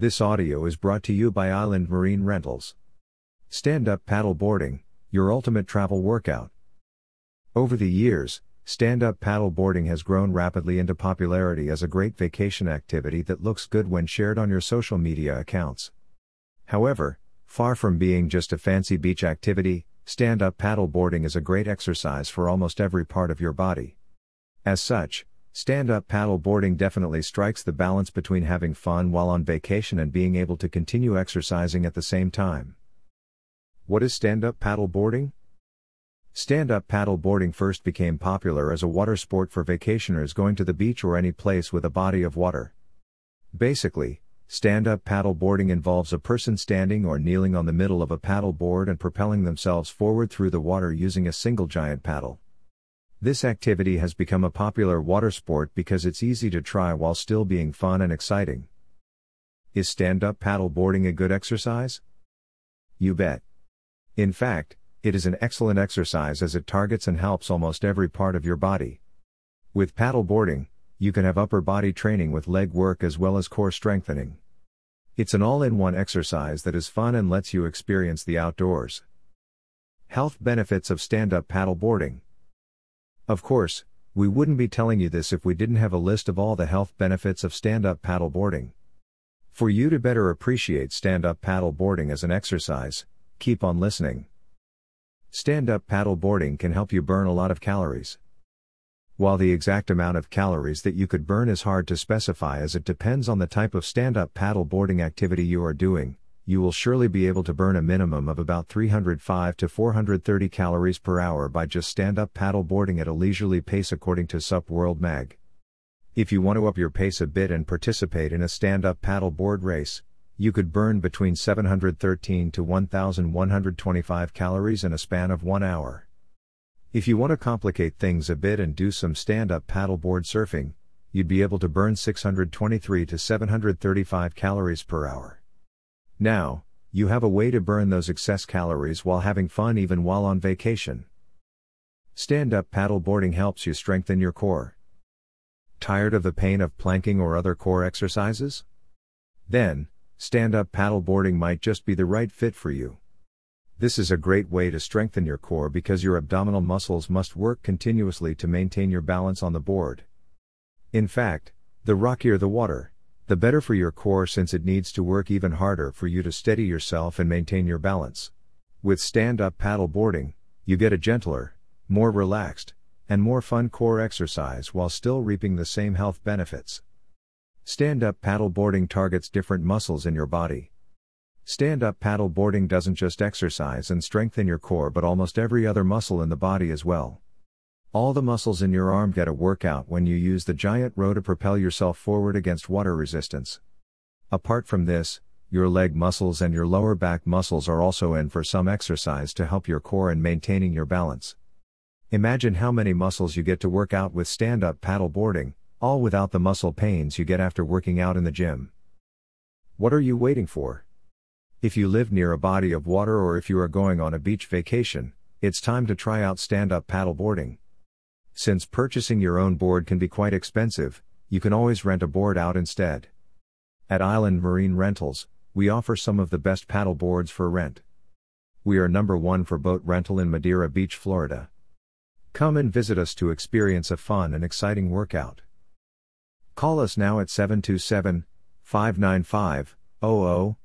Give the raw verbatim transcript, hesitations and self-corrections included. This audio is brought to you by Island Marine Rentals. Stand-up paddle boarding, your ultimate travel workout. Over the years, stand-up paddle boarding has grown rapidly into popularity as a great vacation activity that looks good when shared on your social media accounts. However, far from being just a fancy beach activity, stand-up paddle boarding is a great exercise for almost every part of your body. As such, stand-up paddle boarding definitely strikes the balance between having fun while on vacation and being able to continue exercising at the same time. What is stand-up paddle boarding? Stand-up paddle boarding first became popular as a water sport for vacationers going to the beach or any place with a body of water. Basically, stand-up paddle boarding involves a person standing or kneeling on the middle of a paddle board and propelling themselves forward through the water using a single giant paddle. This activity has become a popular water sport because it's easy to try while still being fun and exciting. Is stand-up paddle boarding a good exercise? You bet. In fact, it is an excellent exercise as it targets and helps almost every part of your body. With paddle boarding, you can have upper body training with leg work as well as core strengthening. It's an all-in-one exercise that is fun and lets you experience the outdoors. Health benefits of stand-up paddle boarding. Of course, we wouldn't be telling you this if we didn't have a list of all the health benefits of stand-up paddle boarding. For you to better appreciate stand-up paddle boarding as an exercise, keep on listening. Stand-up paddle boarding can help you burn a lot of calories. While the exact amount of calories that you could burn is hard to specify as it depends on the type of stand-up paddle boarding activity you are doing, you will surely be able to burn a minimum of about three hundred five to four hundred thirty calories per hour by just stand-up paddle boarding at a leisurely pace according to S U P World Mag. If you want to up your pace a bit and participate in a stand-up paddle board race, you could burn between seven hundred thirteen to one thousand one hundred twenty-five calories in a span of one hour. If you want to complicate things a bit and do some stand-up paddleboard surfing, you'd be able to burn six hundred twenty-three to seven hundred thirty-five calories per hour. Now, you have a way to burn those excess calories while having fun even while on vacation. Stand-up paddleboarding helps you strengthen your core. Tired of the pain of planking or other core exercises? Then, stand-up paddleboarding might just be the right fit for you. This is a great way to strengthen your core because your abdominal muscles must work continuously to maintain your balance on the board. In fact, the rockier the water, the better for your core since it needs to work even harder for you to steady yourself and maintain your balance. With stand-up paddle boarding, you get a gentler, more relaxed, and more fun core exercise while still reaping the same health benefits. Stand-up paddle boarding targets different muscles in your body. Stand-up paddle boarding doesn't just exercise and strengthen your core but almost every other muscle in the body as well. All the muscles in your arm get a workout when you use the giant row to propel yourself forward against water resistance. Apart from this, your leg muscles and your lower back muscles are also in for some exercise to help your core in maintaining your balance. Imagine how many muscles you get to work out with stand-up paddle boarding, all without the muscle pains you get after working out in the gym. What are you waiting for? If you live near a body of water or if you are going on a beach vacation, it's time to try out stand-up paddle boarding. Since purchasing your own board can be quite expensive, you can always rent a board out instead. At Island Marine Rentals, we offer some of the best paddle boards for rent. We are number one for boat rental in Madeira Beach, Florida. Come and visit us to experience a fun and exciting workout. Call us now at seven two seven, five nine five, zero zero